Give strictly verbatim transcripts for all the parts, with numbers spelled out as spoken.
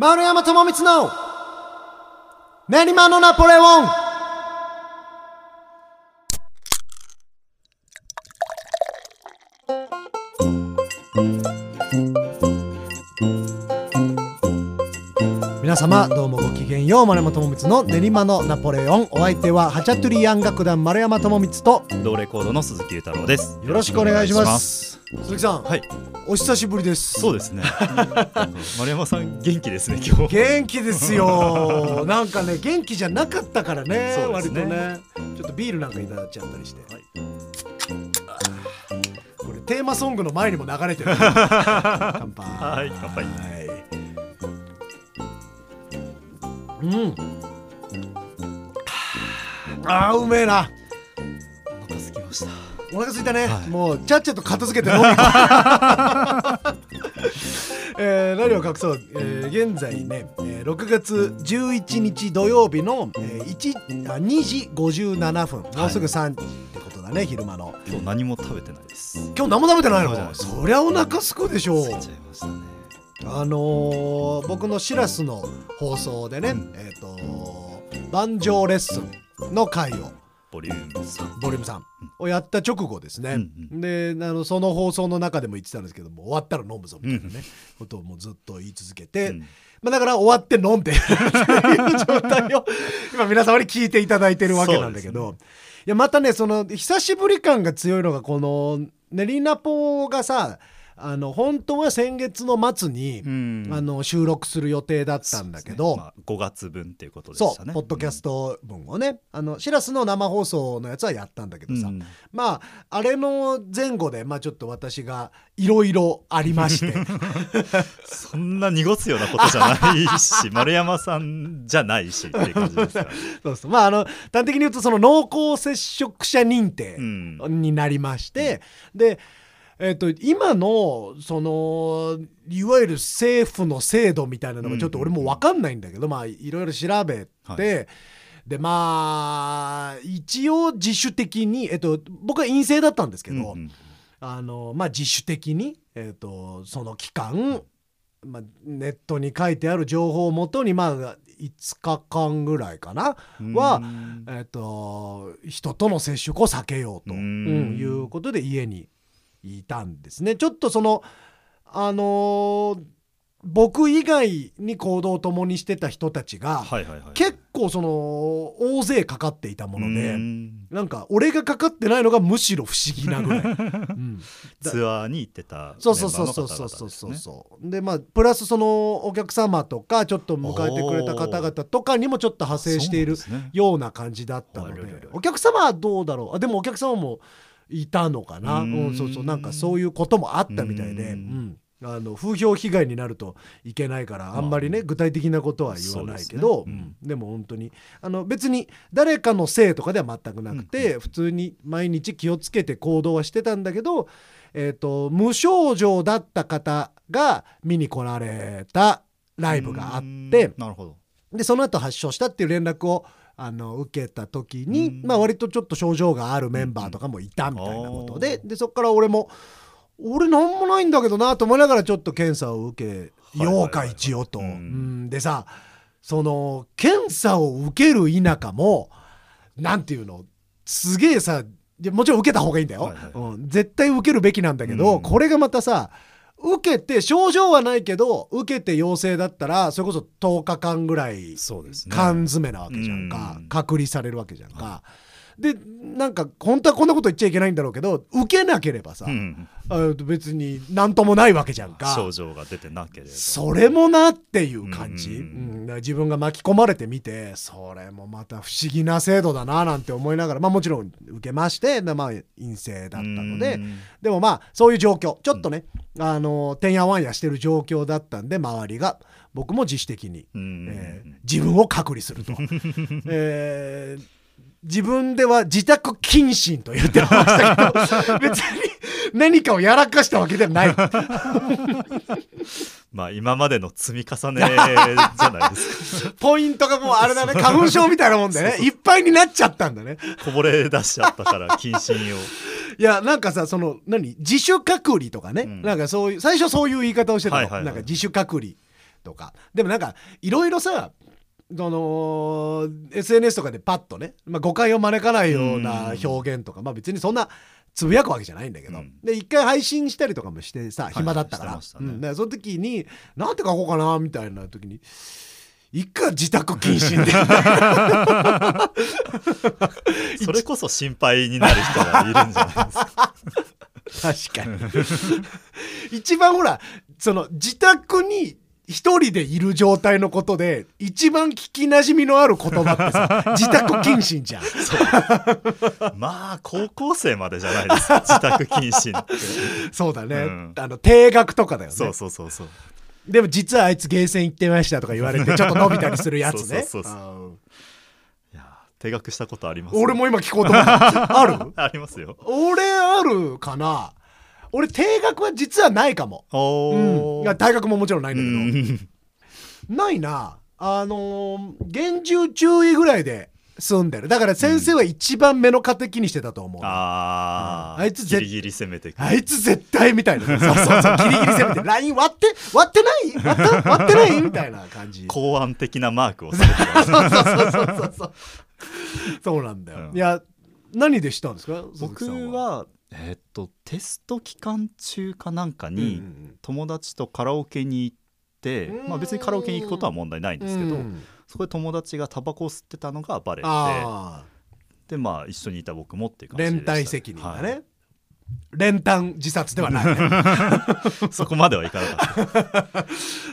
丸山智光の練馬のナポレオン。皆様どうもごきげんよう。丸山智光の練馬のナポレオン、お相手はハチャトゥリヤン楽団丸山智光と同レコードの鈴木裕太郎です。よろしくお願いします。鈴木さん、はい、お久しぶりです。そうですね丸山さん元気ですね。今日元気ですよなんかね、元気じゃなかったからね、そうですね、割とねちょっとビールなんかいただっちゃったりして、はい、これテーマソングの前にも流れてる乾杯、はい、乾杯、はい、うん、あーうめえな。お腹すきました。お腹すいたね、はい、もうちゃっちゃと片付けて飲みえー、何を隠そう、えー、現在ね、えー、ろくがつじゅういちにち土曜日の、えー、にじごじゅうななふん、はい、もうすぐさんじってことだね、昼間の。今日何も食べてないです。今日何も食べてないの？そりゃお腹すくでしょう。すいちゃいましたね。あのー、僕のシラスの放送でね、うん、えーとバンジョーレッスンの回をボリュームさんボリュームさんをやった直後ですね、うんうん、であのその放送の中でも言ってたんですけども、終わったら飲むぞみたいなね、うん、ことをもうずっと言い続けて、うんまあ、だから終わって飲んでという状態を今皆様に聞いていただいてるわけなんだけど、ね、いやまたね、その久しぶり感が強いのがこのね、リナポがさ、あの本当は先月の末に、うん、あの収録する予定だったんだけど、ねまあ、ごがつぶんっていうことでしたね。そうポッドキャスト分をね、あのシラスの生放送のやつはやったんだけどさ、うん、まああれの前後で、まあ、ちょっと私がいろいろありましてそんな濁すようなことじゃないし丸山さんじゃないしっていう感じですから、ね、そうそう、まああの端的に言うとその濃厚接触者認定になりまして、うん、でえーと、今のそのいわゆる政府の制度みたいなのがちょっと俺も分かんないんだけど、まあいろいろ調べて、はい、でまあ一応自主的に、えーと、僕は陰性だったんですけど、うんうん、あのまあ、自主的に、えーと、その期間、まあ、ネットに書いてある情報をもとに、まあいつかかんぐらいかなは、えーと、人との接触を避けようということで家にいたんですね。ちょっとそのあのー、僕以外に行動を共にしてた人たちが、はいはいはい、結構その大勢かかっていたもので、なんか俺がかかってないのがむしろ不思議なぐらい、うん、ツアーに行ってたメンバーの方々ですね。そうそうそうそうそうそうで、まあプラスそのお客様とかちょっと迎えてくれた方々とかにもちょっと派生しているような感じだったので、お客様はどうだろう、あでもお客様もいたのかな、うん、そうそう、なんかそういうこともあったみたいで、うん、あの風評被害になるといけないから、あんまりね、具体的なことは言わないけど、で,、ねうん、でも本当にあの別に誰かのせいとかでは全くなくて、うん、普通に毎日気をつけて行動はしてたんだけど、えーと、無症状だった方が見に来られたライブがあって、なるほど。でその後発症したっていう連絡をあの受けた時に、まあ、割とちょっと症状があるメンバーとかもいたみたいなことで、でそっから俺も俺なんもないんだけどなと思いながらちょっと検査を受けようか一応と、うん、でさ、その検査を受ける田舎もなんていうの、すげえさ、もちろん受けた方がいいんだよ、はいはいうん、絶対受けるべきなんだけど、うん、これがまたさ、受けて症状はないけど受けて陽性だったらそれこそとおかかんぐらい缶詰なわけじゃんか、ねうん、隔離されるわけじゃんか、はい、でなんか本当はこんなこと言っちゃいけないんだろうけど、受けなければさ、うん、あ別になんともないわけじゃんか、症状が出てなければそれもなっていう感じ、うんうん、自分が巻き込まれてみて、それもまた不思議な制度だななんて思いながら、まあもちろん受けまして、まあ陰性だったので、うん、でもまあそういう状況ちょっとね、うんあのてんやわんやしてる状況だったんで、周りが僕も自主的に、えー、自分を隔離すると、えー、自分では自宅謹慎と言ってましたけど別に何かをやらかしたわけではないまあ今までの積み重ねじゃないですかポイントがもうあれだね、花粉症みたいなもんでね、いっぱいになっちゃったんだねこぼれ出しちゃったから謹慎をいやなんかさ、その何自主隔離とかね、うん、なんかそういう最初そういう言い方をしてたの、はいはいはい、なんか自主隔離とか。でもなんかいろいろさ、あのー、エスエヌエス とかでパッとね、まあ、誤解を招かないような表現とか、まあ、別にそんなつぶやくわけじゃないんだけど、うん、で一回配信したりとかもしてさ、暇だったから、はいはいねうん、だからその時になんて書こうかなみたいな時にいっか自宅謹慎でそれこそ心配になる人がいるんじゃないですか確かに一番ほらその自宅に一人でいる状態のことで一番聞きなじみのある言葉ってさ自宅謹慎じゃんそうまあ高校生までじゃないですか自宅謹慎ってそうだね、うん、あの定額とかだよねそうそうそうそうでも実はあいつゲーセン行ってましたとか言われてちょっと伸びたりするやつねそうそうそうそういや定額したことあります、ね、俺も今聞こうと思ってあるありますよ俺あるかな俺定額は実はないかも、うん、いや大学ももちろんないんだけど、うん、ないなあのー、厳重注意ぐらいで済んでるだから先生は一番目の敵にしてたと思う、うん、あ、うん、あいつギリギリ攻めてくるあいつ絶対みたいなそうそうそうギリギリ攻めてライン割って割ってない割った割ってないみたいな感じ公安的なマークをされてそうそうそうそうそうそうなんだよ、うん、いや何でしたんですか僕はえー、っとテスト期間中かなんかに、うん、友達とカラオケに行って、まあ、別にカラオケに行くことは問題ないんですけど、うん、そこで友達がタバコを吸ってたのがバレてで、まあ、一緒にいた僕もっていう感じでした連帯責任だね、はい、連単自殺ではない、ね、そこまではいかなかった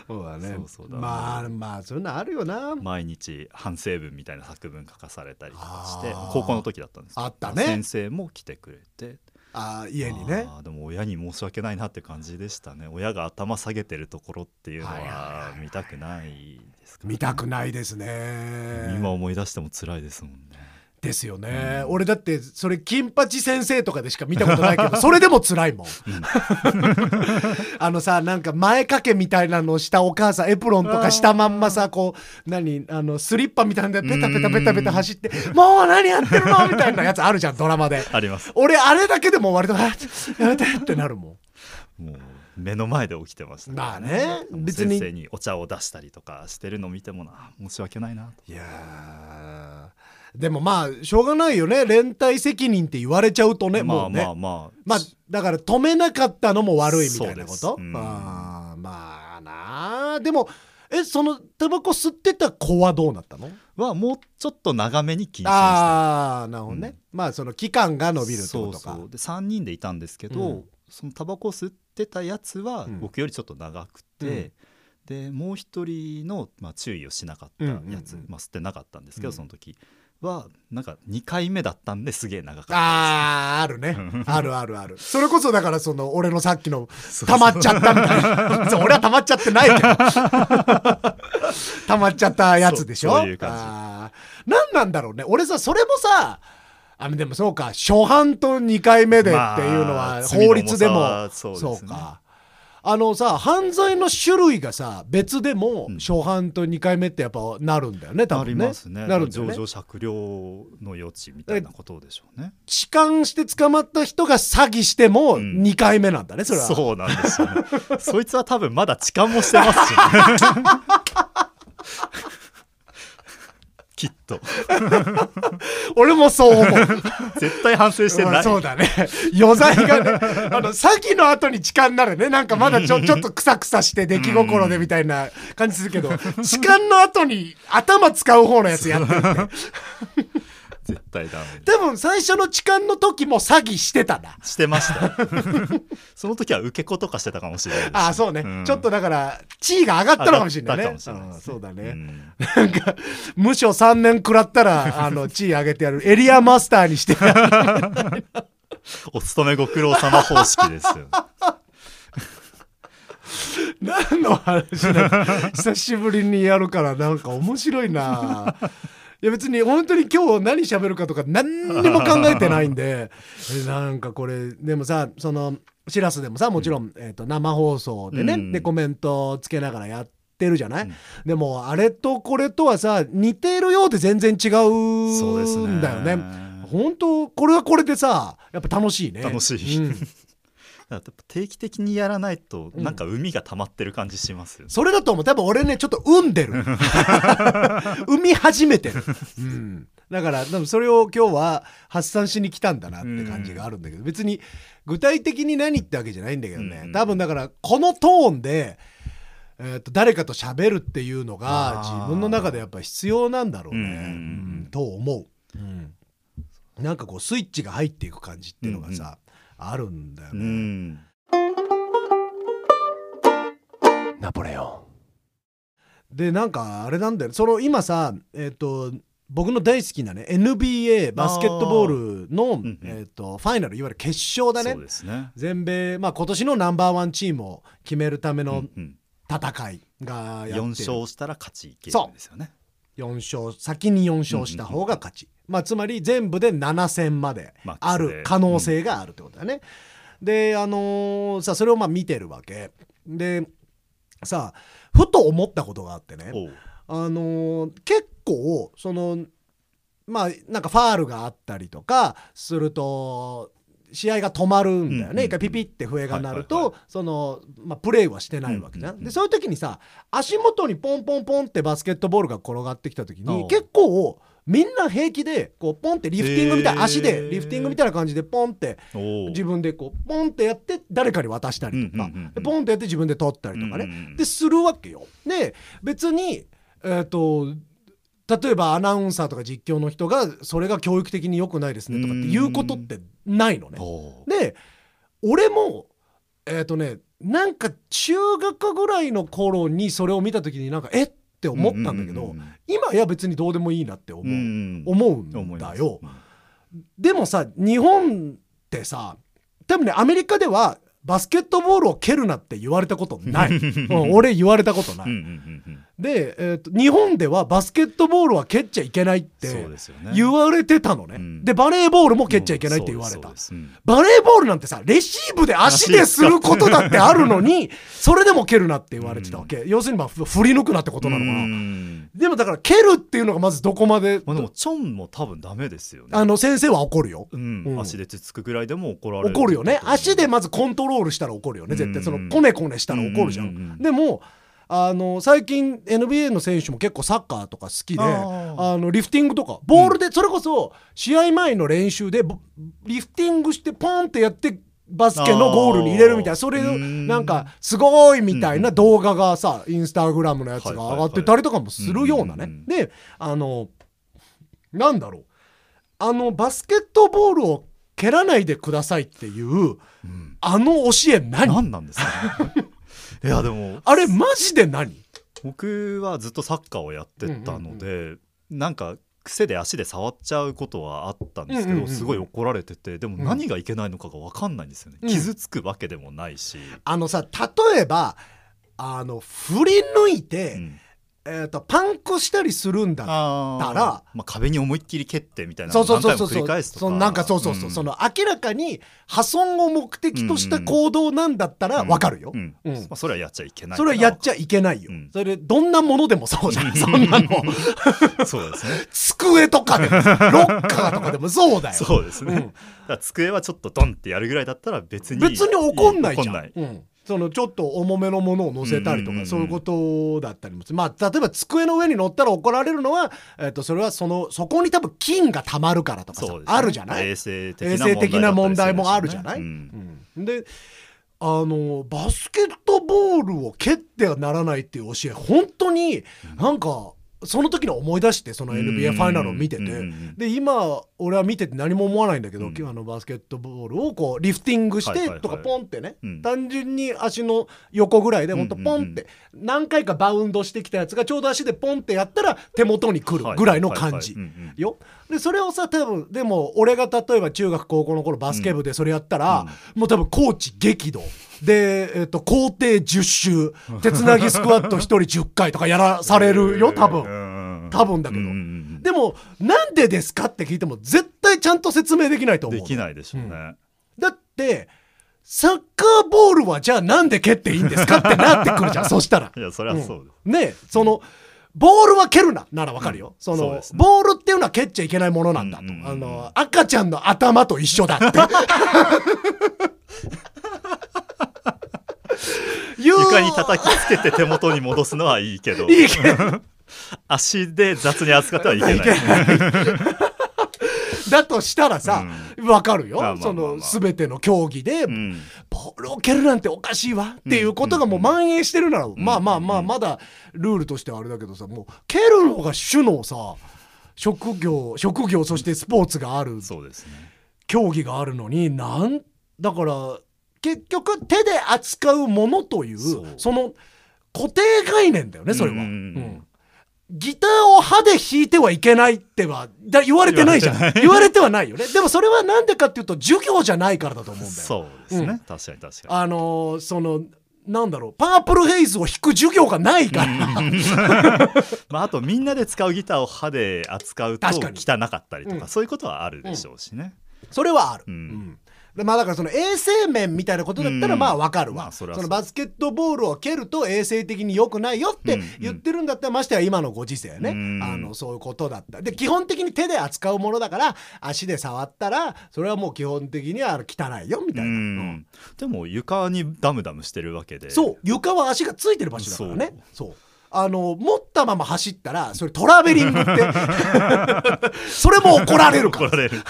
そうだねそうそうだまあまあそんなあるよな毎日反省文みたいな作文書かされたりとかして高校の時だったんですけどあった、ね、先生も来てくれてあ家にねあでも親に申し訳ないなって感じでしたね親が頭下げてるところっていうのは見たくないですか、ね、見たくないですね今思い出しても辛いですもんねですよね、うん、俺だってそれ金八先生とかでしか見たことないけどそれでも辛いもん、うん、あのさなんか前掛けみたいなのをしたお母さんエプロンとかしたまんまさこう何あのスリッパみたいなのでペタペタペタペタ走ってもう何やってるのみたいなやつあるじゃんドラマであります俺あれだけでも割とやめてってなるもんもう目の前で起きてました、ね、まあね別に先生にお茶を出したりとかしてるの見てもな申し訳ないなといやでもまあしょうがないよね連帯責任って言われちゃうとね、まあ、もうねまあまあ、まあ、だから止めなかったのも悪いみたいなこと、うん、あまあなあでもえそのタバコ吸ってた子はどうなったのはもうちょっと長めに禁止したああなるほどね、うん、まあその期間が延びるってことかそうそうでさんにんでいたんですけど、うん、そのタバコ吸ってたやつは僕よりちょっと長くて、うんうんでもう一人の、まあ、注意をしなかったやつ、うんうんうんまあ、吸ってなかったんですけど、うん、その時はなんかにかいめだったんですげえ長かったです、ね、あーあるねあるあるあるそれこそだからその俺のさっきの溜まっちゃったみたいなそう俺は溜まっちゃってないけど溜まっちゃったやつでしょそういう感じあ何なんだろうね俺さそれもさあでもそうか初犯とにかいめでっていうのは法律でも、まあ、そうですね、そうかあのさ犯罪の種類がさ別でも初犯とにかいめってやっぱなるんだよね多分ね。なりますね。なるんだよね。情状酌量の余地みたいなことでしょうね。痴漢して捕まった人が詐欺してもにかいめなんだね、うん、それはそうなんですよねそいつは多分まだ痴漢もしてますしねきっと俺もそう思う絶対反省してないそうだね余罪がねあの詐欺の後に痴漢になるねなんかまだちょ、 ちょっとクサクサして出来心でみたいな感じするけど痴漢の後に頭使う方のやつやってるって絶対ダメ。多分最初の痴漢の時も詐欺してたな。してました。その時は受け子とかしてたかもしれないです、ね。ああそうね、うん。ちょっとだから地位が上がったのかもしれないね。上がったかもしれないですね。そうだね。うん、なんか無所さんねん食らったらあの地位上げてやるエリアマスターにしてやる。お勤めご苦労様方式ですよ。何の話だ。久しぶりにやるからなんか面白いな。いや別に本当に今日何喋るかとか何にも考えてないんでなんかこれでもさそのしらすでもさもちろん、うんえー、と生放送でね、うん、でコメントつけながらやってるじゃない、うん、でもあれとこれとはさ似てるようで全然違うんだよね。本当これはこれでさやっぱ楽しいね楽しい、うんだから定期的にやらないとなんか海が溜まってる感じしますよね、うん、それだと思う。多分俺ねちょっと産んでる産み始めてる、うん、だから多分それを今日は発散しに来たんだなって感じがあるんだけど、別に具体的に何ってわけじゃないんだけどね、うん、多分だからこのトーンでえー、と誰かと喋るっていうのが自分の中でやっぱ必要なんだろうね、うん、と思う、うん、なんかこうスイッチが入っていく感じっていうのがさ、うん、あるんだよね、うん、ナポレオンでなんかあれなんだよ、その今さえっ、ー、と僕の大好きなね エヌビーエー バスケットボールのー、えー、とファイナル、いわゆる決勝だ ね, そうですね全米、まあ、今年のナンバーワンチームを決めるための、うんうん戦いがやってる。よんしょうしたら勝ちゲームですよね。よんしょう先によんしょうした方が勝ち、うんうんうん、まあ、つまり全部でななせんまである可能性があるってことだね、うん、であのー、さそれをまあ見てるわけでさ、ふと思ったことがあってね、あのー、結構そのまあなんかファールがあったりとかすると試合が止まるんだよね、一回、うんうん、ピピって笛が鳴ると、はいはいはい、その、まあ、プレーはしてないわけじゃん、うんうんうん、でそういう時にさ足元にポンポンポンってバスケットボールが転がってきた時に結構みんな平気でこうポンってリフティングみたいな、えー、足でリフティングみたいな感じでポンって自分でこうポンってやって誰かに渡したりとか、うんうんうんうん、でポンってやって自分で取ったりとかね、うんうんうん、でするわけよ。で別にえっと例えばアナウンサーとか実況の人がそれが教育的に良くないですねとかっていうことってないのね。で俺もえっとねなんか中学ぐらいの頃にそれを見た時になんかえって思ったんだけど、うんうんうん、今いや別にどうでもいいなって思う、うんうん、思うんだよ。でもさ日本ってさ多分ねアメリカではバスケットボールを蹴るなって言われたことない俺言われたことないで、えーと、日本ではバスケットボールは蹴っちゃいけないって言われてたのね、うん、でバレーボールも蹴っちゃいけないって言われた、うん、バレーボールなんてさレシーブで足ですることだってあるのにそれでも蹴るなって言われてたわけ、うん、要するにまあ振り抜くなってことなのかな、うん、でもだから蹴るっていうのがまずどこまで、まあ、でもチョンも多分ダメですよね。あの先生は怒るよ、うんうん、足でつつくぐらいでも怒られる、怒るよね。足でまずコントロールコントロールしたら怒るよね絶対、そのコネコネしたら怒るじゃん、うんうんうん、でもあの最近 エヌビーエー の選手も結構サッカーとか好きでああのリフティングとかボールで、うん、それこそ試合前の練習でリフティングしてポンってやってバスケのゴールに入れるみたいな、それをなんかすごいみたいな動画がさ、うん、インスタグラムのやつが上がってたりとかもするようなね、はいはいはい、であのなんだろうあのバスケットボールを蹴らないでくださいっていう、うん、あの教え何何なんですか、ね、いやでもあれマジで何、僕はずっとサッカーをやってたので、うんうんうん、なんか癖で足で触っちゃうことはあったんですけど、うんうんうん、すごい怒られてて、でも何がいけないのかが分かんないんですよね、うん、傷つくわけでもないし、あのさ例えばあの振り抜いて、うん、えー、とパンクしたりするんだったらあ、まあ、壁に思いっきり蹴ってみたいなのを何回も繰り返すとか、なんかそうそうそう、うん、その明らかに破損を目的とした行動なんだったら分かるよ、うんうんうん、まあ、それはやっちゃいけない、それはやっちゃいけないよ、うん、それどんなものでもそうじゃん、うん、そんなのそうです、ね、机とかでもロッカーとかでもそうだよそうですね、うん、だから机はちょっとドンってやるぐらいだったら別に別に怒んないじゃん、うんそのちょっと重めのものを乗せたりとか、うんうんうん、そういうことだったりも、まあ例えば机の上に乗ったら怒られるのは、えー、とそれはそのそこに多分菌がたまるからとかさ、ね、あるじゃない、衛生的な問題だったりするんですよね、衛生的な問題もあるじゃない、うんうん、であのバスケットボールを蹴ってはならないっていう教え本当になんかその時の思い出して、その エヌビーエー ファイナルを見てて、で今俺は見てて何も思わないんだけど、今、うん、のバスケットボールをこうリフティングしてとかポンってね、はいはいはい、単純に足の横ぐらいでほんとポンって何回かバウンドしてきたやつがちょうど足でポンってやったら手元に来るぐらいの感じよ。でそれをさ多分でも俺が例えば中学高校の頃バスケ部でそれやったら、うん、もう多分コーチ激怒で、えー、と校庭じゅっしゅう手つなぎスクワットひとりじゅっかいとかやらされるよ多分多分だけど、うんうん、でもなんでですかって聞いても絶対ちゃんと説明できないと思う、できないでしょうね、うん、だってサッカーボールはじゃあなんで蹴っていいんですかってなってくるじゃんそしたらいやそりゃそうです、うん、ねえそのボールは蹴るなならわかるよ、うんそのそうですね、ボールっていうのは蹴っちゃいけないものなんだと、うんうんうん、あの赤ちゃんの頭と一緒だって床に叩きつけて手元に戻すのはいいけどいいけど足で雑に扱ってはいけないだとしたらさ、うん、分かるよ、まあまあまあまあ、その全ての競技で、うん、ボールを蹴るなんておかしいわっていうことがもう蔓延してるなら、うん、まあまあまあまだルールとしてはあれだけどさ、もう蹴るのが主のさ職業職業そしてスポーツがある、そうですね、競技があるのに、なんだから結局手で扱うものという、そう、その固定概念だよねそれは、うんうん、ギターを歯で弾いてはいけないってはだ言われてないじゃん、言われてない、言われてはないよねでもそれはなんでかっていうと授業じゃないからだと思うんだよ。そうですね、うん、確かに確かに、あのー、そのなんだろう、パープルヘイズを弾く授業がないから、まあ、あとみんなで使うギターを歯で扱うと汚かったりとか、うん、そういうことはあるでしょうしね、うん、それはある、うん、まあ、だからその衛生面みたいなことだったらまあ分かるわ、うん、そのバスケットボールを蹴ると衛生的に良くないよって言ってるんだったら、ましてや今のご時世ね、うん、あのそういうことだったで、基本的に手で扱うものだから足で触ったらそれはもう基本的には汚いよみたいな、うんうん、でも床にダムダムしてるわけで、そう、床は足がついてる場所だからね、そう、そう、あの持ったまま走ったらそれトラベリングってそれも怒られるから怒られる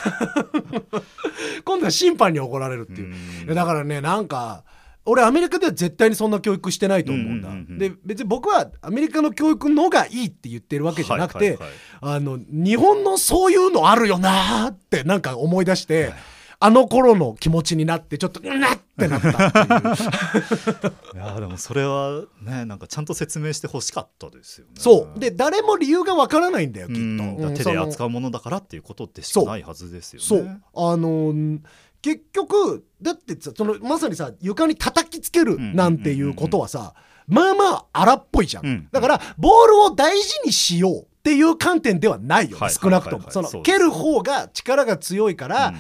今度は審判に怒られるっていう、だからね、なんか俺アメリカでは絶対にそんな教育してないと思うんだ、うんうんうん、で別に僕はアメリカの教育のがいいって言ってるわけじゃなくて、はいはいはい、あの日本のそういうのあるよなってなんか思い出して、はい、あの頃の気持ちになってちょっとうなってなったっていういやでもそれはね、なんかちゃんと説明してほしかったですよね。そうで、誰も理由がわからないんだよきっと、うん、手で扱うものだからっていうことってしかないはずですよね。そう、あのー結局だってさ、そのまさにさ床に叩きつけるなんていうことはさ、うんうんうんうん、まあまあ荒っぽいじゃん、うん、だからボールを大事にしようっていう観点ではないよ、はい、少なくとも、はいはいはい、そのそう蹴る方が力が強いから、うん、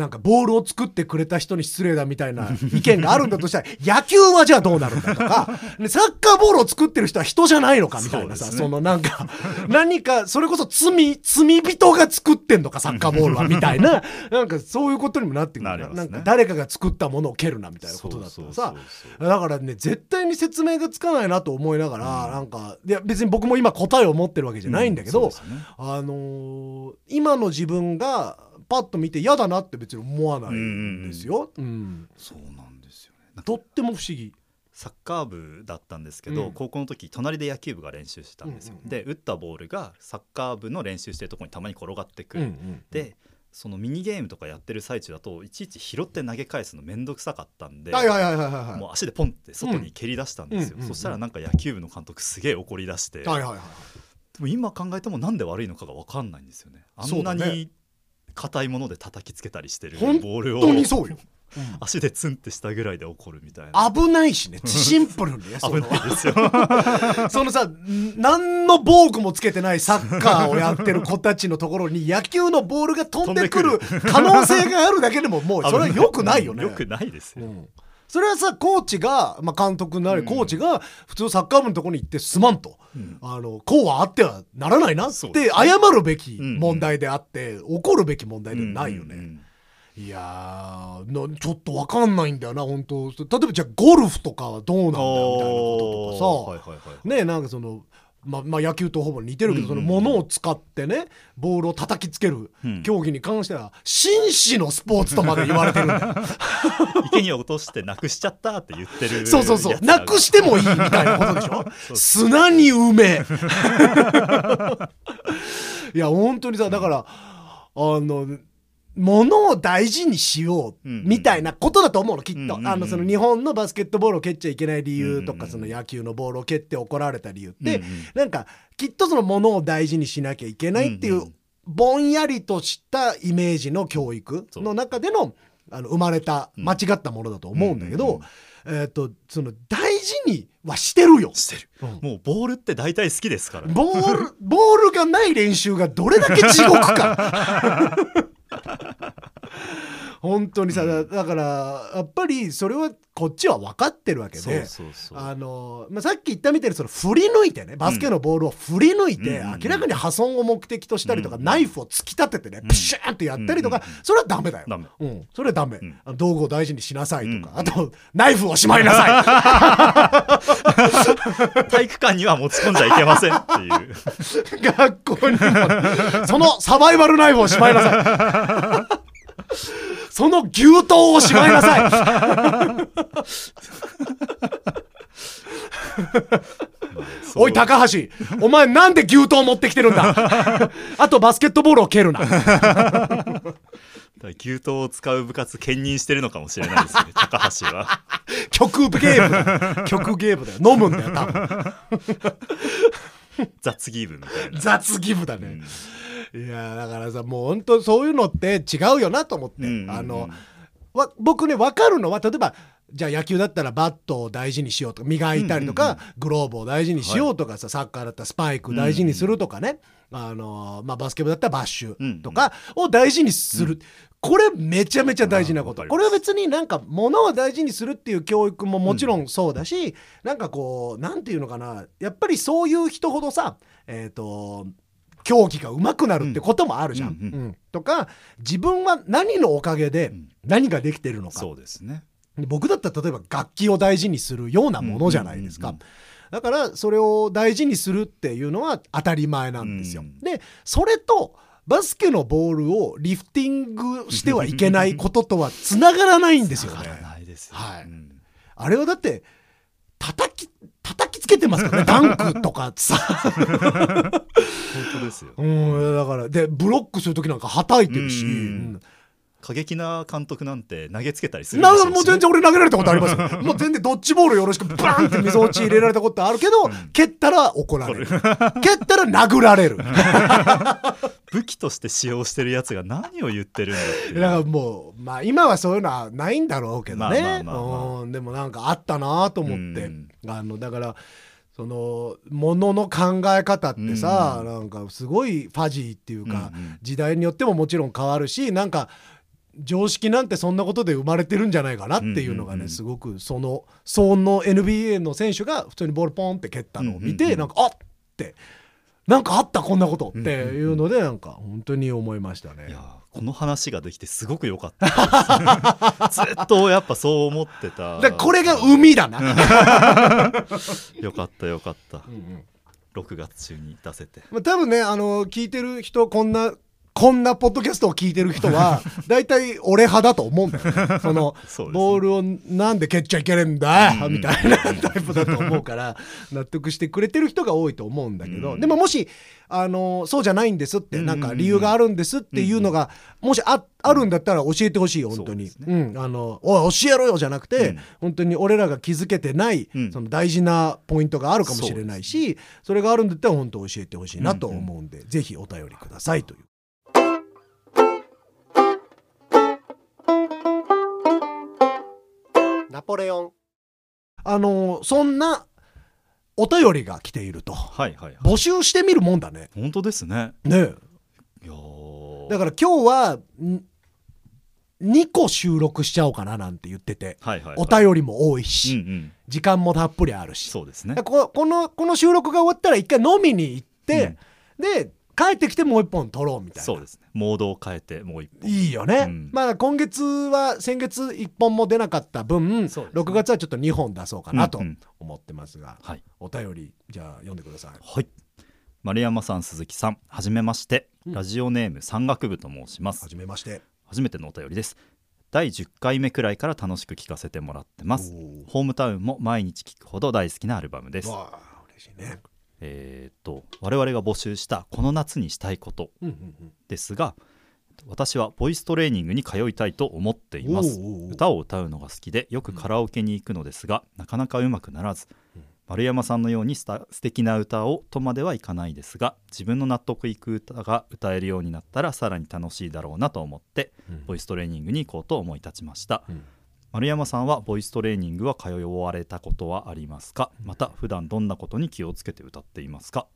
なんかボールを作ってくれた人に失礼だみたいな意見があるんだとしたら野球はじゃあどうなるんだとかサッカーボールを作ってる人は人じゃないのかみたいなさ、 そうですね、そのなんか何かそれこそ罪、罪人が作ってんのかサッカーボールはみたいななんかそういうことにもなってくるな、ね、なんか誰かが作ったものを蹴るなみたいなことだったらさ、そうそうそうそう、だからね絶対に説明がつかないなと思いながら、うん、なんかいや別に僕も今答えを持ってるわけじゃない、うんだけど、ね、あのー、今の自分がパッと見て嫌だなって別に思わないんですよ、うんうんうん、そうなんですよね。とっても不思議、サッカー部だったんですけど、うん、高校の時隣で野球部が練習してたんですよ、うんうんうん、で打ったボールがサッカー部の練習してるところにたまに転がってくる、うんうんうん、でそのミニゲームとかやってる最中だといちいち拾って投げ返すのめんどくさかったんで、もう足でポンって外に蹴り出したんですよ、うんうんうんうん、そしたらなんか野球部の監督すげえ怒り出して、はいはいはい、でも今考えてもなんで悪いのかが分かんないんですよね。あんなに硬いもので叩きつけたりしてるボールを本当にそうよ、うん、足でツンってしたぐらいで怒るみたいな、危ないしね、シンプルにね危ないですよそのさ何の防具もつけてないサッカーをやってる子たちのところに野球のボールが飛んでくる可能性があるだけでももうそれは良くないよね、良くないですよ、うん、それはさコーチが、まあ、監督なりコーチが普通サッカー部のところに行ってすまんと、うん、あのこうはあってはならないなって謝るべき問題であって、うんうん、怒るべき問題でないよね、うんうんうん、いやーちょっと分かんないんだよな本当。例えばじゃあゴルフとかはどうなんだよみたいなこととかさ、はいはいはい、ねえなんかそのまあまあ、野球とほぼ似てるけど、その物を使ってねボールを叩きつける競技に関しては紳士のスポーツとまで言われてるんだよ池に落としてなくしちゃったって言ってる、そうそうそう、なくしてもいいみたいなことでしょ砂に埋めいや本当にさ、だからあの物を大事にしようみたいなことだと思うのきっと、うんうんうん、あのその日本のバスケットボールを蹴っちゃいけない理由とか、うんうん、その野球のボールを蹴って怒られた理由って、うんうん、なんかきっとその物を大事にしなきゃいけないっていう、うんうん、ぼんやりとしたイメージの教育の中での、あの生まれた間違ったものだと思うんだけど、うんうんうん、えー、とその大事にはしてるよ、してる、うん、もうボールって大体好きですから、ね、ボール、ボールがない練習がどれだけ地獄か本当にさ、うん、だからやっぱりそれはこっちは分かってるわけで、そうそうそう、あの、まあ、さっき言ったみたいにその振り抜いてね、バスケのボールを振り抜いて、うん、明らかに破損を目的としたりとか、うん、ナイフを突き立ててね、うん、プシューンってやったりとか、うん、それはダメだよ、うん、それはダメ、うん、あの道具を大事にしなさいとか、うん、あとナイフをしまいなさい、うん、体育館には持ち込んじゃいけませんっていう学校にもそのサバイバルナイフをしまいなさいその牛刀をしまいなさいおい高橋、お前なんで牛刀持ってきてるんだあとバスケットボールを蹴るな牛刀を使う部活兼任してるのかもしれないですね高橋は曲ゲームだ曲ゲームだよ、飲むんだよ多分雑ギブみたいな、雑ギブだね、うん、いやだからさ、もう本当そういうのって違うよなと思って、うんうんうん、あのわ僕ね分かるのは、例えばじゃあ野球だったらバットを大事にしようとか磨いたりとか、うんうんうん、グローブを大事にしようとかさ、はい、サッカーだったらスパイク大事にするとかね、うんうん、あのまあ、バスケ部だったらバッシュとかを大事にする、うんうん、これめちゃめちゃ大事なこと。これは別になんか物を大事にするっていう教育ももちろんそうだし、うん、なんかこうなんていうのかな、やっぱりそういう人ほどさ、えっと競技が上手くなるってこともあるじゃん、うんうんうん、とか自分は何のおかげで何ができてるのか、うん、そうですね、僕だったら例えば楽器を大事にするようなものじゃないですか、うんうんうん、だからそれを大事にするっていうのは当たり前なんですよ、うん、でそれとバスケのボールをリフティングしてはいけないこととはつながらないんですよね。つながらないですよ、はい、うん、あれはだって叩き叩きつけてますからねダンクとかさ本当ですよ、うん、だからでブロックするときなんかはたいてるし、うんうん、過激な監督なんて投げつけたりするんですよ、ね、もう全然俺投げられたことありますよもう全然ドッジボールよろしくバーンって溝落ち入れられたことあるけど、うん、蹴ったら怒られる、蹴ったら殴られる武器として使用してるやつが何を言ってるんだっていうだからもう、まあ、今はそういうのはないんだろうけどね、でもなんかあったなと思って、うん、あのだからそのものの考え方ってさ、うん、なんかすごいファジーっていうか、うんうん、時代によってももちろん変わるし、なんか常識なんてそんなことで生まれてるんじゃないかなっていうのがね、うんうんうん、すごくそのその エヌビーエー の選手が普通にボールポンって蹴ったのを見て、うんうんうん、なんかあってなんかあったこんなことっていうので、なんか本当に思いましたね、うんうん、いやこの話ができてすごく良かったですずっとやっぱそう思ってた、でこれが海だなよかったよかった、うんうん、ろくがつ中に出せて、まあ、多分ねあの聞いてる人こんなこんなポッドキャストを聞いてる人は大体俺派だと思うんだよねそのボールをなんで蹴っちゃいけねえんだみたいなタイプだと思うから納得してくれてる人が多いと思うんだけど、でももしあのそうじゃないんですって、なんか理由があるんですっていうのがもし あ, あるんだったら教えてほしい本当に、うん、あのおい教えろよじゃなくて、本当に俺らが気づけてないその大事なポイントがあるかもしれないし、それがあるんだったら本当教えてほしいなと思うんで、ぜひお便りくださいという。ナポレオン、あのそんなお便りが来ていると、はいはいはい、募集してみるもんだね。本当ですね。ねえ。いやだから今日はにこ収録しちゃおうかななんて言ってて、はいはいはい、お便りも多いし、うんうん、時間もたっぷりあるし、そうですね。こ、この、この収録が終わったら一回飲みに行って、うん、で帰ってきてもう一本撮ろうみたいな。そうですね。モードを変えてもう一本。いいよね。うん、まあ今月は先月一本も出なかった分、ね、ろくがつはちょっとにほん出そうかなと思ってますが、うんうん、お便りじゃあ読んでください。はい。丸山さん、鈴木さん、はじめまして。うん、ラジオネーム山岳部と申します。はじめまして。初めてのお便りです。だいじゅっかいめくらいから楽しく聞かせてもらってます。ホームタウンも毎日聞くほど大好きなアルバムです。わあ、嬉しいね。えー、と我々が募集したこの夏にしたいことですが、私はボイストレーニングに通いたいと思っています。歌を歌うのが好きでよくカラオケに行くのですが、なかなかうまくならず、丸山さんのように素敵な歌をとまではいかないですが、自分の納得いく歌が歌えるようになったらさらに楽しいだろうなと思ってボイストレーニングに行こうと思い立ちました。丸山さんはボイストレーニングは通われたことはありますか？また普段どんなことに気をつけて歌っていますか？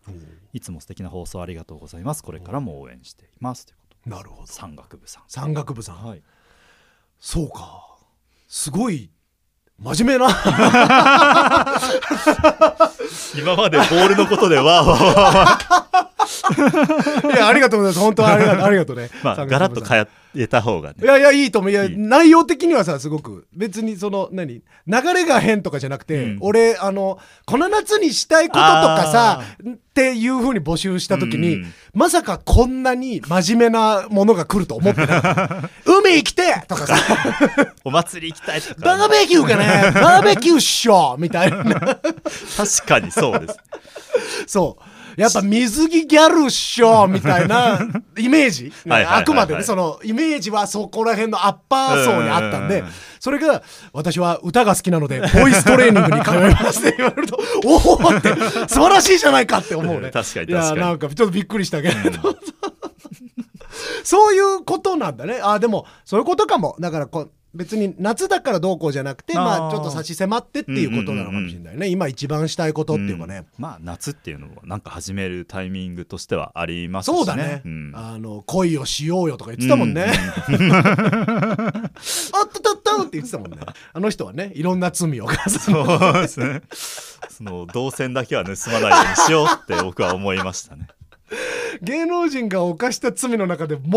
いつも素敵な放送ありがとうございます。これからも応援していますということです。なるほど。山岳部さん、山岳部さん、はい、そうか、すごい真面目な今までボールのことでわーわーわーわーいやありがとうございます、本当ありがとうありがとうね。まあガラッと変えた方がね、いやいやいいと思う。いや内容的にはさ、すごく別にその何流れが変とかじゃなくて、うん、俺あのこの夏にしたいこととかさっていうふうに募集した時に、うん、まさかこんなに真面目なものが来ると思ってない海行きてとかさお祭り行きたいとか、バーベキューかねバーベキューっしょみたいな確かにそうです。そうやっぱ水着ギャルっしょみたいなイメージあくまでね、そのイメージはそこら辺のアッパー層にあったんで、それが私は歌が好きなのでボイストレーニングに通いますって言われるとおおって素晴らしいじゃないかって思うね。確かに確かに、いやなんかちょっとびっくりしたけど、うんそういうことなんだね。あでもそういうことかも。だからこ別に夏だからどうこうじゃなくて、あまあちょっと差し迫ってっていうことなのかもしれないね、今一番したいことっていうかね、うん、まあ夏っていうのもなんか始めるタイミングとしてはありますしね。そうだね、うん、あの恋をしようよとか言ってたもんね、うん、あったたったって言ってたもんねあの人はね、いろんな罪を犯す。そうですね、その動線だけは盗まないようにしようって僕は思いましたね芸能人が犯した罪の中で最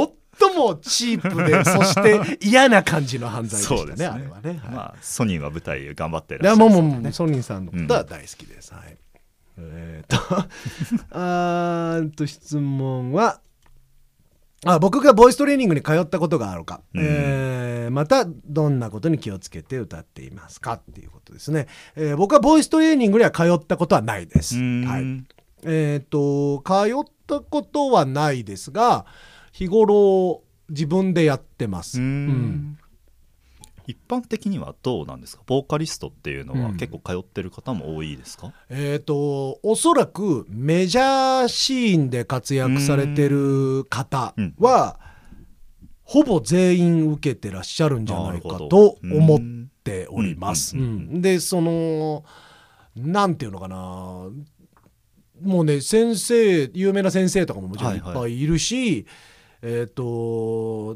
もチープでそして嫌な感じの犯罪でしたね、あれはね。まあソニンは舞台頑張ってらっしゃるんですよね。いやもうもうソニンさんのことは大好きです、うん、はい。えー、っとあーっと質問は、あ僕がボイストレーニングに通ったことがあるか、うん、えー、またどんなことに気をつけて歌っていますかっていうことですね、えー、僕はボイストレーニングには通ったことはないです、はい、えー、っと通ってたことはないですが、日頃自分でやってます。うん、うん、一般的にはどうなんですか、ボーカリストっていうのは結構通ってる方も多いですか、うん、えーとおそらくメジャーシーンで活躍されてる方は、うん、ほぼ全員受けてらっしゃるんじゃないかと思っております。でそのなんていうのかな、もうね先生有名な先生とかももちろんいっぱいいるし、はいはい、えっと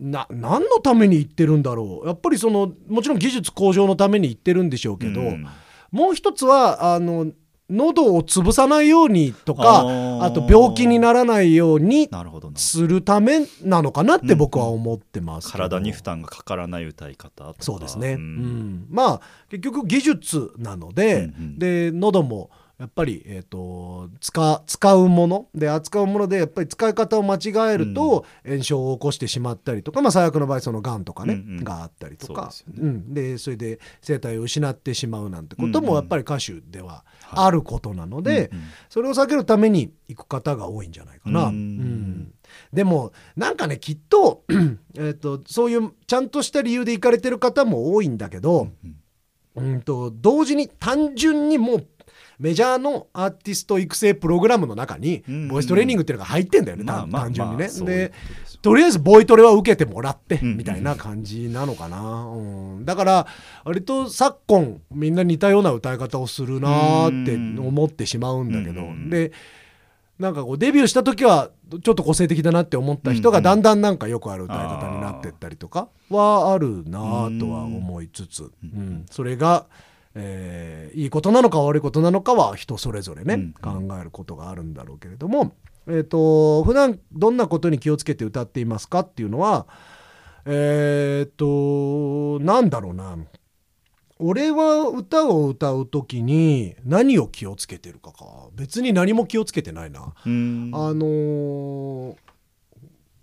な何のために行ってるんだろう、やっぱりそのもちろん技術向上のために行ってるんでしょうけど、うん、もう一つはあの喉を潰さないようにとか あ, あと病気にならないようにするためなのかなって僕は思ってます、うん、体に負担がかからない歌い方とか。そうですね、うんうん、まあ結局技術なので、うんうん、で喉もやっぱり、えー、と 使, 使うもので扱うものでやっぱり使い方を間違えると炎症を起こしてしまったりとか、うん、まあ、最悪の場合そのがんとかね、うんうん、があったりとか そ, う、ねうん、でそれで声帯を失ってしまうなんてこともやっぱり歌手ではあることなので、うんうんはい、それを避けるために行く方が多いんじゃないかな、うんうん、でもなんかねきっ と, えーとそういうちゃんとした理由で行かれてる方も多いんだけど、うんうん、と同時に単純にもうメジャーのアーティスト育成プログラムの中にボイストレーニングっていうのが入ってんだよね、うん、単純にね。でとりあえずボイトレは受けてもらってみたいな感じなのかな、うん、だから割と昨今みんな似たような歌い方をするなって思ってしまうんだけど、うん、でなんかこうデビューした時はちょっと個性的だなって思った人がだんだんなんかよくある歌い方になってったりとかはあるなとは思いつつ、うんうん、それがえー、いいことなのか悪いことなのかは人それぞれね、うん、考えることがあるんだろうけれども、えーと、普段どんなことに気をつけて歌っていますかっていうのは、えーと、なんだろうな、俺は歌を歌う時に何を気をつけてるかか、別に何も気をつけてないな、うん、あのー、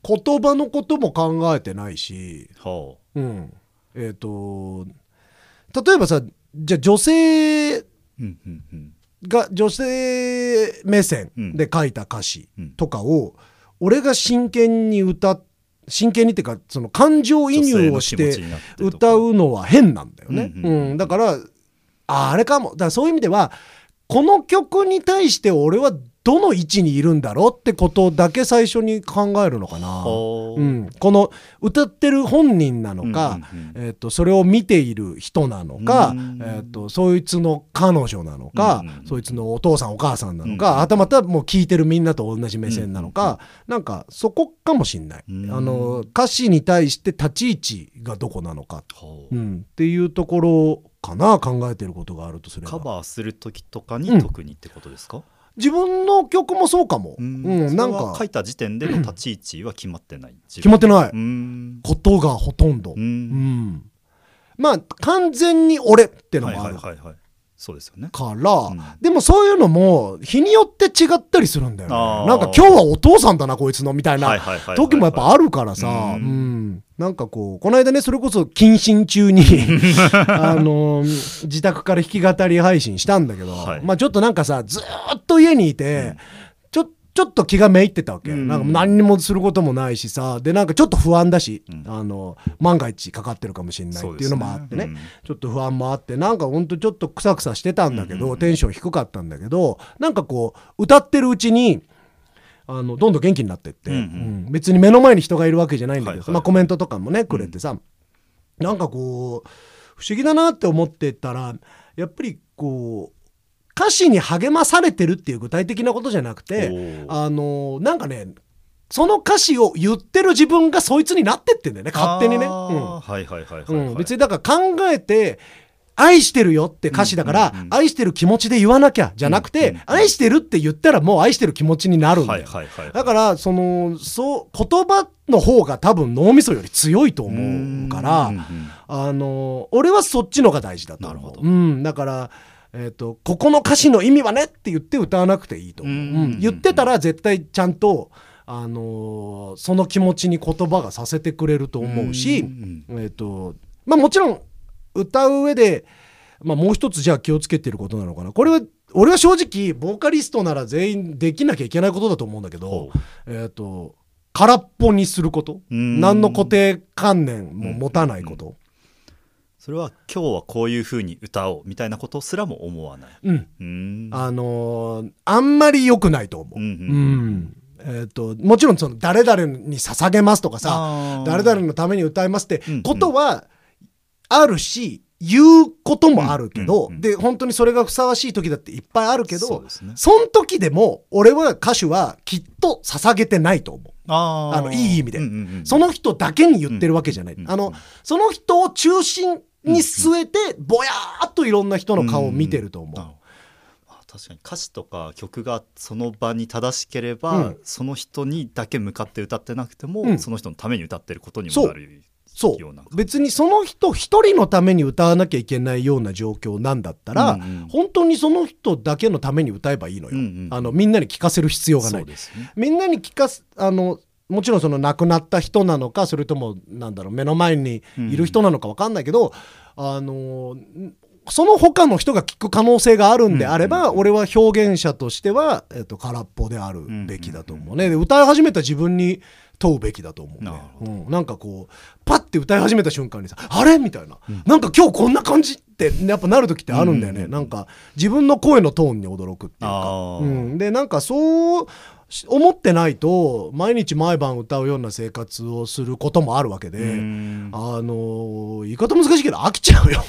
言葉のことも考えてないし、はあ、うん、えーと、例えばさじゃあ女性が女性目線で書いた歌詞とかを俺が真剣に歌真剣にっていうかその感情移入をして歌うのは変なんだよね、うん、だからあれかもだからそういう意味ではこの曲に対して俺はどの位置にいるんだろうってことだけ最初に考えるのかな、うん、この歌ってる本人なのか、えっとそれを見ている人なのか、えっとそいつの彼女なのか、そいつのお父さんお母さんなのか、はたまたもう聴いてるみんなと同じ目線なのか、なんかそこかもしんない。あの歌詞に対して立ち位置がどこなのか、うん、っていうところかな、考えてることがあるとすれば。カバーする時とかに特にってことですか？うん自分の曲もそうかも。なんか書いた時点での立ち位置は決まってない。決まってないことがほとんど。まあ完全に俺ってのもある。そうですよね。からでもそういうのも日によって違ったりするんだよね。なんか今日はお父さんだなこいつのみたいな時もやっぱあるからさ。なんかこうこの間ね、それこそ謹慎中にあのー、自宅から弾き語り配信したんだけど、はい、まあちょっとなんかさずーっと家にいて、うん、ちょちょっと気がめいってたわけ、うん、なんか何にもすることもないしさ、でなんかちょっと不安だし、うん、あの万が一かかってるかもしれないっていうのもあって ね, ね、うん、ちょっと不安もあってなんかほんとちょっとクサクサしてたんだけど、テンション低かったんだけど、なんかこう歌ってるうちに。あのどんどん元気になってって、うんうん、別に目の前に人がいるわけじゃないんだけど、はいはい、まあコメントとかもねくれてさ、うん、なんかこう不思議だなって思ってたら、やっぱりこう歌詞に励まされてるっていう具体的なことじゃなくて、あのなんかねその歌詞を言ってる自分がそいつになってってんだよね、勝手にね。別にだから考えて愛してるよって歌詞だから愛してる気持ちで言わなきゃじゃなくて、愛してるって言ったらもう愛してる気持ちになるんだよ。だからそのそう言葉の方が多分脳みそより強いと思うから、あの俺はそっちのが大事だと思う、うん、だから、えーと、ここの歌詞の意味はねって言って歌わなくていいと思う。言ってたら絶対ちゃんとあのその気持ちに言葉がさせてくれると思うし、えーとまあもちろん歌う上で、まあ、もう一つじゃあ気をつけてることなのかな。これは俺は正直ボーカリストなら全員できなきゃいけないことだと思うんだけど、えっと空っぽにすること、何の固定観念も持たないこと、うんうんうん、それは今日はこういうふうに歌おうみたいなことすらも思わない。うん、うん、あのー、あんまり良くないと思う。うん、うんうんえーともちろんその誰々に捧げますとかさ、誰々のために歌いますってことは、うんうんあるし言うこともあるけど、で本当にそれがふさわしい時だっていっぱいあるけど、 そうですね、その時でも俺は歌手はきっと捧げてないと思う。あのいい意味でその人だけに言ってるわけじゃない、あのその人を中心に据えてぼやーっといろんな人の顔を見てると思う、うんうんうん確かに歌詞とか曲がその場に正しければ、うん、その人にだけ向かって歌ってなくても、うん、その人のために歌ってることにもなる。そう別にその人一人のために歌わなきゃいけないような状況なんだったら、うんうん、本当にその人だけのために歌えばいいのよ、うんうん、あのみんなに聞かせる必要がない、ね、みんなに聞かすあのもちろんその亡くなった人なのかそれともなんだろう目の前にいる人なのか分かんないけど、うんうん、あのその他の人が聞く可能性があるんであれば、俺は表現者としては、えっと、空っぽであるべきだと思うね。で歌い始めた自分に問うべきだと思うね。うん、なんかこうパッて歌い始めた瞬間にさあれみたいな、うん、なんか今日こんな感じってやっぱなる時ってあるんだよね。なんか自分の声のトーンに驚くっていうか、うん、でなんかそう思ってないと毎日毎晩歌うような生活をすることもあるわけで、あの言い方難しいけど飽きちゃうよ、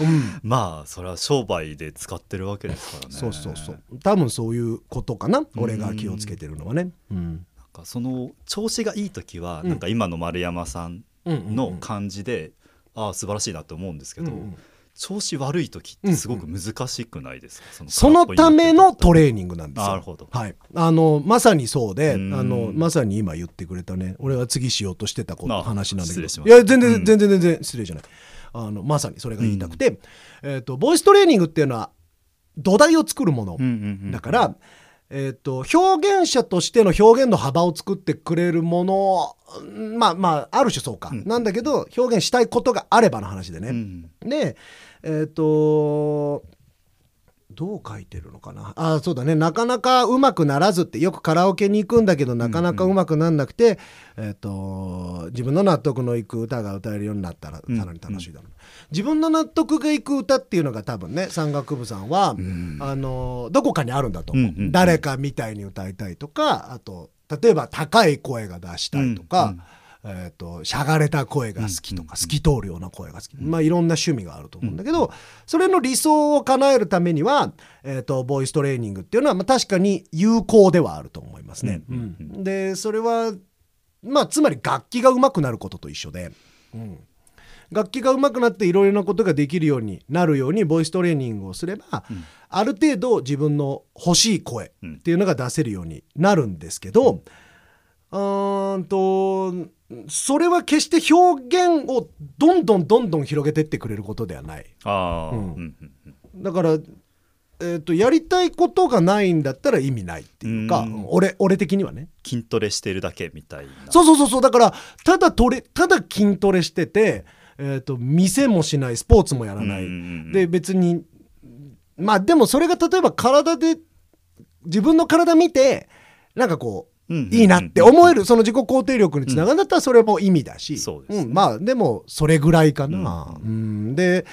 うん、まあそれは商売で使ってるわけですからね。そうそうそう多分そういうことかな、俺が気をつけてるのはね。うんなんかその調子がいい時はなんか今の丸山さんの感じでああ素晴らしいなと思うんですけど、うんうん調子悪い時ってすごく難しくないですか？そのためのトレーニングなんですよ。なるほど。はい。あのまさにそうで、あのまさに今言ってくれたね。俺は次しようとしてたこと話なんだけど。いや全然全然全然失礼じゃない。あのまさにそれが言いたくて、えっとボイストレーニングっていうのは土台を作るものだから。えーと、表現者としての表現の幅を作ってくれるもの、まあまあある種そうか、うん、なんだけど表現したいことがあればの話でね、うん、でえっとどう書いてるのかな。あ、そうだね。なかなかうまくならずって、よくカラオケに行くんだけどなかなかうまくなんなくて、うんうん、えー、と自分の納得のいく歌が歌えるようになったらさらに楽しいだろう、うんうん、自分の納得がいく歌っていうのが多分ね、山岳部さんは、うん、あのどこかにあるんだと思う、うんうんうん、誰かみたいに歌いたいとか、あと例えば高い声が出したいとか、うんうん、えー、としゃがれた声が好きとか、透き通るような声が好き、まあいろんな趣味があると思うんだけど、それの理想を叶えるためには、えー、とボイストレーニングっていうのはまあ確かに有効ではあると思いますね、うんうんうん、でそれはまあつまり楽器が上手くなることと一緒で、うん、楽器が上手くなっていろいろなことができるようになるようにボイストレーニングをすれば、うん、ある程度自分の欲しい声っていうのが出せるようになるんですけど、うんうんとそれは決して表現をどんどんどんどん広げてってくれることではない。あ、うん、だから、えー、とやりたいことがないんだったら意味ないっていうか、うん、俺, 俺的にはね、筋トレしてるだけみたいな。そうそうそうそう、だからただトレただ筋トレしてて、えー、と店もしない、スポーツもやらない、うん、で別にまあでもそれが例えば体で自分の体見てなんかこういいなって思える、その自己肯定力につながるんだったらそれも意味だし、そうですね、うん、まあでもそれぐらいかな、うんうん、で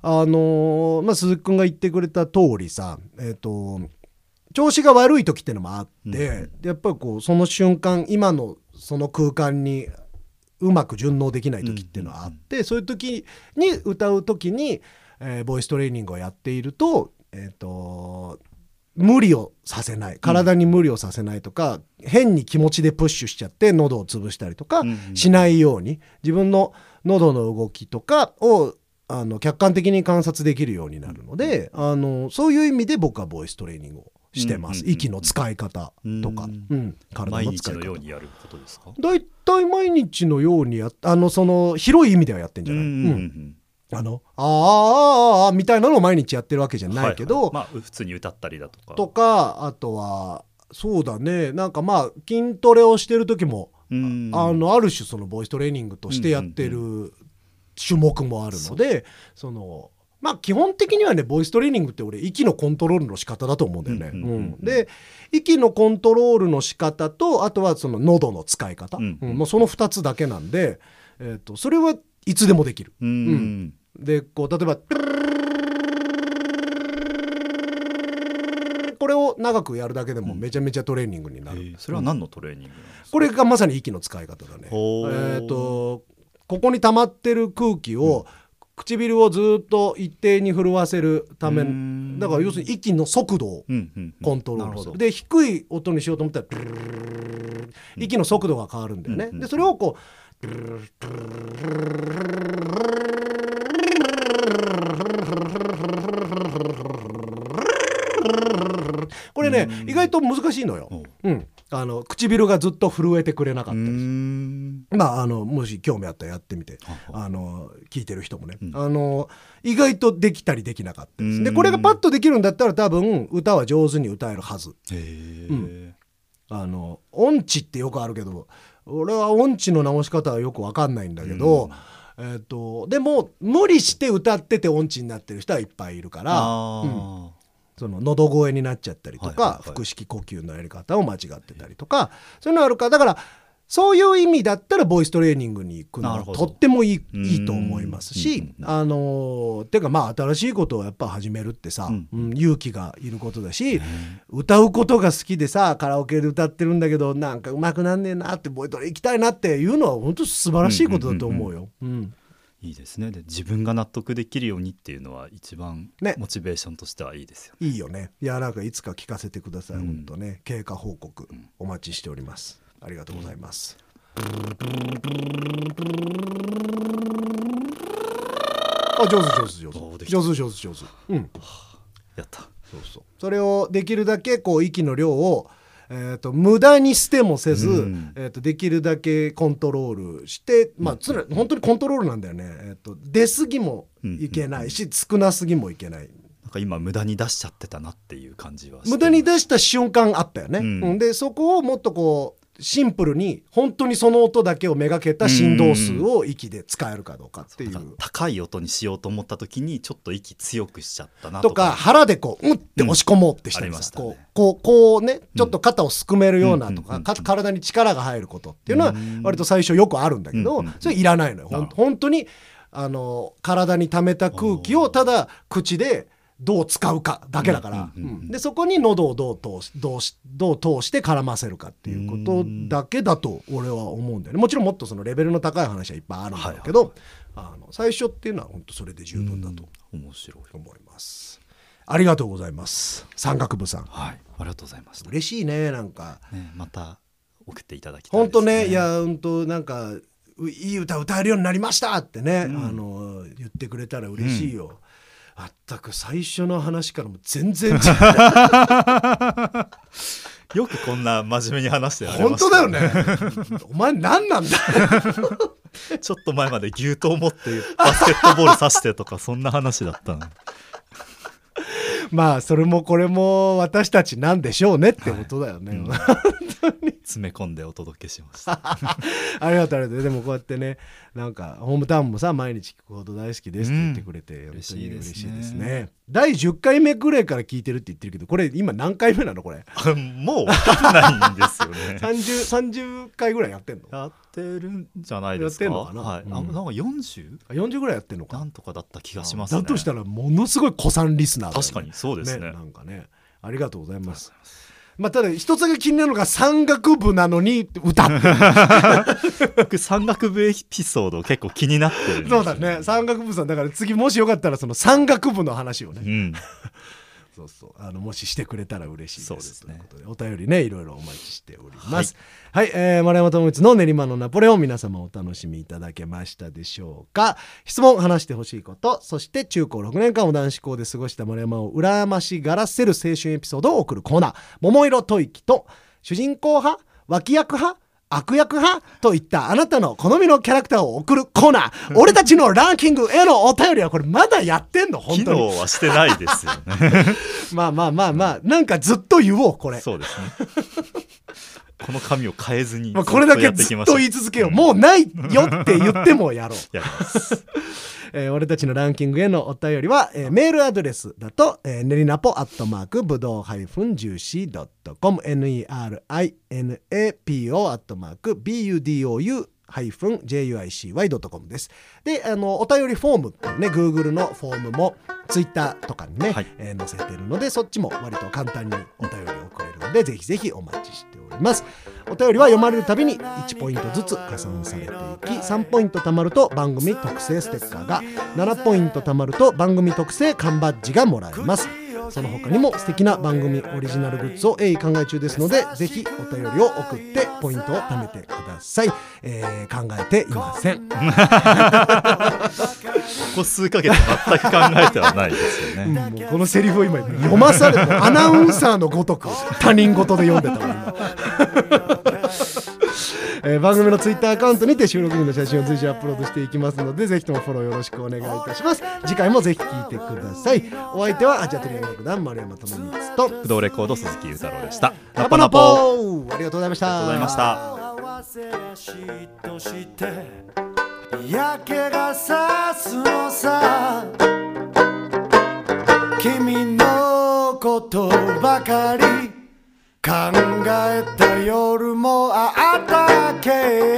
あのーまあ、鈴木くんが言ってくれた通りさ、えー、と調子が悪い時ってのもあって、うん、やっぱりこうその瞬間今のその空間にうまく順応できない時っていうのはあって、うん、そういう時に歌う時に、えー、ボイストレーニングをやっているとえっ、ー、と無理をさせない、体に無理をさせないとか、うん、変に気持ちでプッシュしちゃって喉を潰したりとかしないように、うんうん、自分の喉の動きとかをあの客観的に観察できるようになるので、うん、あのそういう意味で僕はボイストレーニングをしてます、うんうんうん、息の使い方とか、うんうん、体の使い方。毎日のようにやることですか？だいたい毎日のようにやっあのその広い意味ではやってんじゃない、うんうんうん、あのあーあーあーみたいなのを毎日やってるわけじゃないけど、はいはい、まあ、普通に歌ったりだとかとか、あとはそうだね、なんかまあ筋トレをしてる時も あ, あのある種そのボイストレーニングとしてやってる種目もあるので、うんうんうん、そのまあ基本的にはねボイストレーニングって俺息のコントロールの仕方だと思うんだよね、うんうんうんうん、で息のコントロールの仕方とあとはその喉の使い方、うんうんうん、まあ、そのふたつだけなんで、えー、とそれはいつでもできる、うんうん、でこう例えばこれを長くやるだけでもめちゃめちゃトレーニングになる、うん、それは何のトレーニングなんですか？これがまさに息の使い方だね、えー、とここに溜まってる空気を、うん、唇をずっと一定に震わせるため、だから要するに息の速度をコントロールする、うんうんうん、で低い音にしようと思ったら、うん、息の速度が変わるんだよね、うんうん、でそれをこうこれね、意外と難しいのよ、うん、あの唇がずっと震えてくれなかったです。まあ、あのもし興味あったらやってみて、あの聞いてる人もね、うん、あの意外とできたりできなかったです。でこれがパッとできるんだったら多分歌は上手に歌えるはず。へー、うん、あの音痴ってよくあるけど俺は音痴の直し方はよく分かんないんだけど、うん、えー、とでも無理して歌ってて音痴になってる人はいっぱいいるから、うん、その喉声になっちゃったりとか、はいはいはい、腹式呼吸のやり方を間違ってたりとか、そういうのあるから、だからそういう意味だったらボイストレーニングに行くのはとってもい い, い, いと思いますし、あのー、てかまあ新しいことをやっぱ始めるってさ、うんうん、勇気がいることだし、歌うことが好きでさカラオケで歌ってるんだけどなんかうまくなんねえなってボイトレ行きたいなっていうのは本当素晴らしいことだと思うよ、うんうんうんうん、いいですね。で自分が納得できるようにっていうのは一番モチベーションとしてはいいですよね。いいよね。いやなんかいつか聞かせてください、うん、本当ね、経過報告お待ちしております。ありがとうございます。あ、上手上手上手上手上手上手。うん。やった。そうそう。それをできるだけこう息の量を、えー、と無駄に捨てもせず、うんえー、とできるだけコントロールして、まあ、つら本当にコントロールなんだよね。えー、と出過ぎもいけないし、うんうんうん、少なすぎもいけない。なんか今無駄に出しちゃってたなっていう感じはして。無駄に出した瞬間あったよね。うん、でそこをもっとこうシンプルに本当にその音だけをめがけた振動数を息で使えるかどうかっていう、高い音にしようと思った時にちょっと息強くしちゃったなと か, とか腹でこううんって押し込もうってしたりさ、うんね、こ, こ, こうねちょっと肩をすくめるようなとか、うん、体に力が入ることっていうのは割と最初よくあるんだけど、うん、それいらないのよ、うん、本当にあの体に溜めた空気をただ口でどう使うかだけだから、うんうんうん、でそこに喉をどう通し、どうし、どう通して絡ませるかっていうことだけだと俺は思うんだよね。もちろんもっとそのレベルの高い話はいっぱいあるんだけど、はいはい、あの最初っていうのは本当それで十分だと面白い思います。ありがとうございます山岳部さん、はい、ありがとうございました。嬉しいねなんか、ね、また送っていただきたいですね。本当ねいや本当なんかいい歌歌えるようになりましたってね、うん、あの言ってくれたら嬉しいよ。うん、あったく最初の話からも全然違うよくこんな真面目に話してられましたね。本当だよねお前何なんだちょっと前まで牛刀持ってバスケットボール刺してとかそんな話だったのまあそれもこれも私たちなんでしょうねってことだよね、はい、うん、本当に詰め込んでお届けしましたありがとうありがとう。でもこうやってねなんかホームタウンもさ毎日聞くほど大好きですって言ってくれて、うん、本当に嬉しいですね。だいじゅっかいめくらいから聞いてるって言ってるけどこれ今何回目なのこれもう分かんないんですよねさんじゅう, さんじゅっかいぐらいやってんのやってるんじゃないですか。やってんのかな、はい、うん、あなんか よんじゅう? よんじゅうぐらいやってんのかなんとかだった気がしますね。だとしたらものすごい古参リスナーだよね。確かにそうです ね, ねなんかねありがとうございます。まあ、ただ一つだけ気になるのが山岳部なのに歌僕山岳部エピソード結構気になってるんですよね。そうだね山岳部さんだから次もしよかったらその山岳部の話をね、うん、そうそうあのもししてくれたら嬉しいです。そうですね、ということでお便りねいろいろお待ちしております。はい、はい、えー、丸山智光の練馬のナポレオン皆様お楽しみいただけましたでしょうか。質問話してほしいことそして中高ろくねんかんを男子校で過ごした丸山を羨ましがらせる青春エピソードを送るコーナー桃色吐息と主人公派脇役派悪役派といったあなたの好みのキャラクターを送るコーナー俺たちのランキングへのお便りはこれまだやってんの本当に機能はしてないですよねまあまあまあまあなんかずっと言おうこれそうですねこの紙を変えずに、まあ、これだけずっと言い続けよう、うん、もうないよって言ってもやろうやりますえー、俺たちのランキングへのお便りは、えー、メールアドレスだと、えー、ねりなぽアットマークぶどう ハイフンジューシードットコム nerinapo アットマーク ブドウ ハイフンジューシードットコム です。であのお便りフォームっていうね Google のフォームも Twitter とかにね、はい、えー、載せてるのでそっちも割と簡単にお便りを送れるのでぜひぜひお待ちしております。お便りは読まれるたびにいちポイントずつ加算されていきさんポイント貯まると番組特製ステッカーがななポイント貯まると番組特製缶バッジがもらえます。その他にも素敵な番組オリジナルグッズを鋭意考え中ですのでぜひお便りを送ってポイントを貯めてください、えー、考えていませんここ数ヶ月全く考えてはないですよね、うん、もうこのセリフを今読まされてアナウンサーのごとく他人事で読んでたわ今えー、番組のツイッターアカウントにて収録時の写真を随時アップロードしていきますのでぜひともフォローよろしくお願いいたします。次回もぜひ聴いてください。お相手はアジアトリア楽団丸山智光と不動レコード鈴木雄太郎でした。ナポナポーありがとうございました。ありがとうございました。して嫌気がさすのさ君のことばかり考えた夜もあったけ